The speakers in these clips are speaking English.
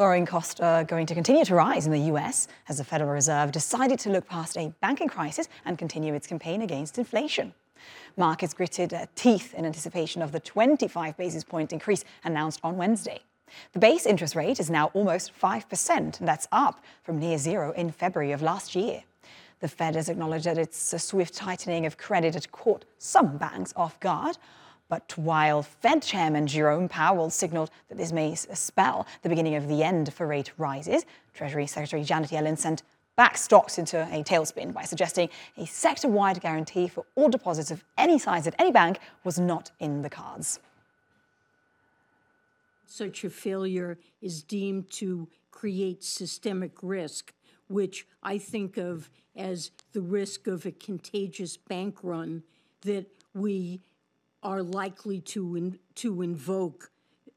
Borrowing costs are going to continue to rise in the US as the Federal Reserve decided to look past a banking crisis and continue its campaign against inflation. Markets gritted their teeth in anticipation of the 25 basis point increase announced on Wednesday. The base interest rate is now almost 5%, and that's up from near zero in February of last year. The Fed has acknowledged that its swift tightening of credit had caught some banks off guard. But while Fed Chairman Jerome Powell signalled that this may spell the beginning of the end for rate rises, Treasury Secretary Janet Yellen sent back stocks into a tailspin by suggesting a sector-wide guarantee for all deposits of any size at any bank was not in the cards. Such a failure is deemed to create systemic risk, which I think of as the risk of a contagious bank run that we are likely to invoke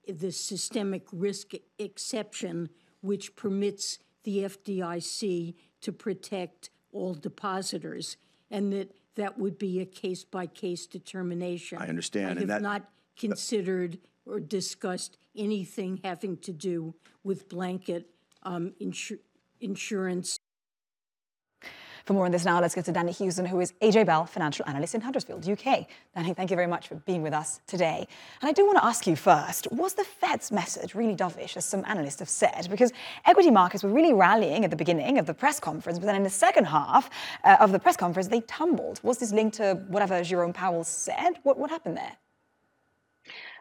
the systemic risk exception, which permits the FDIC to protect all depositors, and that would be a case-by-case determination. I understand. I have not considered or discussed anything having to do with blanket insurance. For more on this now, let's get to Danny Hugheson, who is A.J. Bell, financial analyst in Huddersfield, UK. Danny, thank you very much for being with us today. And I do want to ask you first, was the Fed's message really dovish, as some analysts have said? Because equity markets were really rallying at the beginning of the press conference, but then in the second half of the press conference, they tumbled. Was this linked to whatever Jerome Powell said? What happened there?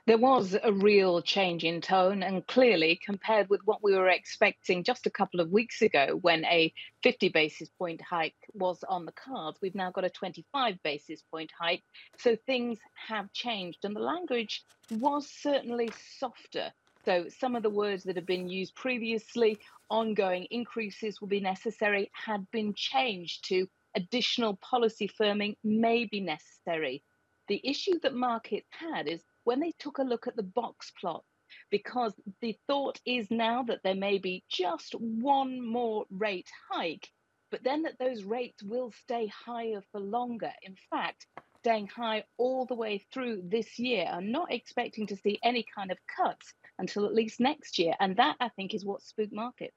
There was a real change in tone, and clearly compared with what we were expecting just a couple of weeks ago when a 50 basis point hike was on the cards, we've now got a 25 basis point hike. So things have changed, and the language was certainly softer. So some of the words that have been used previously, ongoing increases will be necessary, had been changed to additional policy firming may be necessary. The issue that markets had is when they took a look at the box plot, because the thought is now that there may be just one more rate hike, but then that those rates will stay higher for longer. In fact, staying high all the way through this year. I'm not expecting to see any kind of cuts until at least next year. And that, I think, is what spooked markets.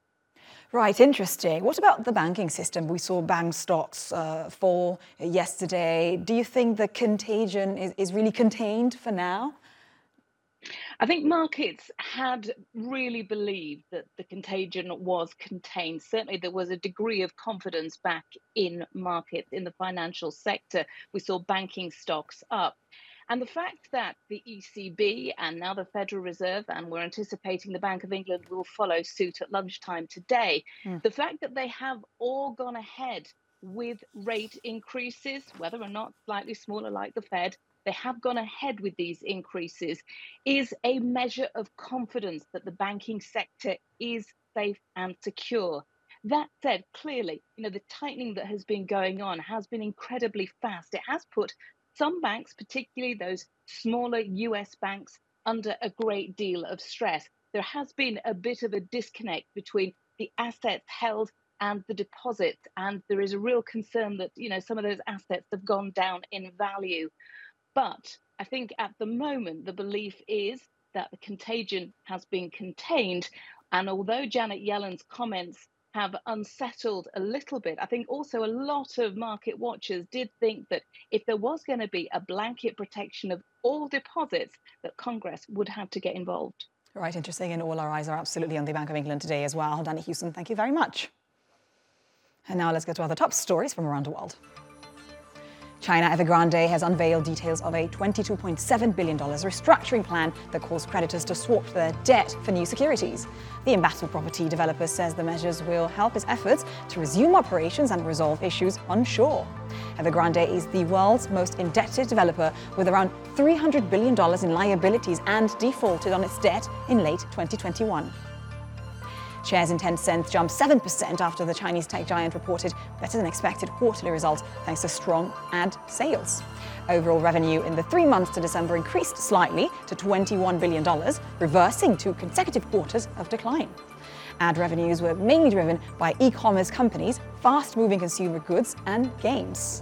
Right, interesting. What about the banking system? We saw bank stocks fall yesterday. Do you think the contagion is really contained for now? I think markets had really believed that the contagion was contained. Certainly there was a degree of confidence back in markets, in the financial sector. We saw banking stocks up. And the fact that the ECB and now the Federal Reserve, and we're anticipating the Bank of England will follow suit at lunchtime today, the fact that they have all gone ahead with rate increases, whether or not slightly smaller like the Fed, they have gone ahead with these increases, is a measure of confidence that the banking sector is safe and secure. That said, clearly, the tightening that has been going on has been incredibly fast. It has put some banks, particularly those smaller US banks, under a great deal of stress. There has been a bit of a disconnect between the assets held and the deposits, and there is a real concern that some of those assets have gone down in value. But I think at the moment, the belief is that the contagion has been contained. And although Janet Yellen's comments have unsettled a little bit, I think also a lot of market watchers did think that if there was going to be a blanket protection of all deposits, that Congress would have to get involved. Right, interesting. And all our eyes are absolutely on the Bank of England today as well. Danny Hugheson, thank you very much. And now let's go to other top stories from around the world. China Evergrande has unveiled details of a $22.7 billion restructuring plan that caused creditors to swap their debt for new securities. The embattled property developer says the measures will help its efforts to resume operations and resolve issues onshore. Evergrande is the world's most indebted developer, with around $300 billion in liabilities, and defaulted on its debt in late 2021. Shares in Tencent jumped 7% after the Chinese tech giant reported better-than-expected quarterly results thanks to strong ad sales. Overall revenue in the 3 months to December increased slightly to $21 billion, reversing 2 consecutive quarters of decline. Ad revenues were mainly driven by e-commerce companies, fast-moving consumer goods and games.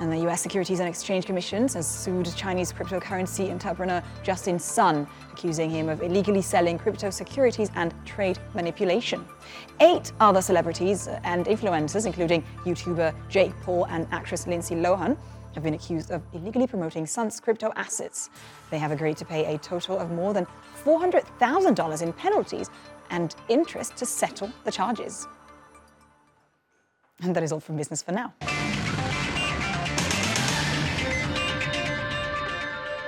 And the US Securities and Exchange Commission has sued Chinese cryptocurrency entrepreneur Justin Sun, accusing him of illegally selling crypto securities and trade manipulation. 8 other celebrities and influencers, including YouTuber Jake Paul and actress Lindsay Lohan, have been accused of illegally promoting Sun's crypto assets. They have agreed to pay a total of more than $400,000 in penalties and interest to settle the charges. And that is all from business for now.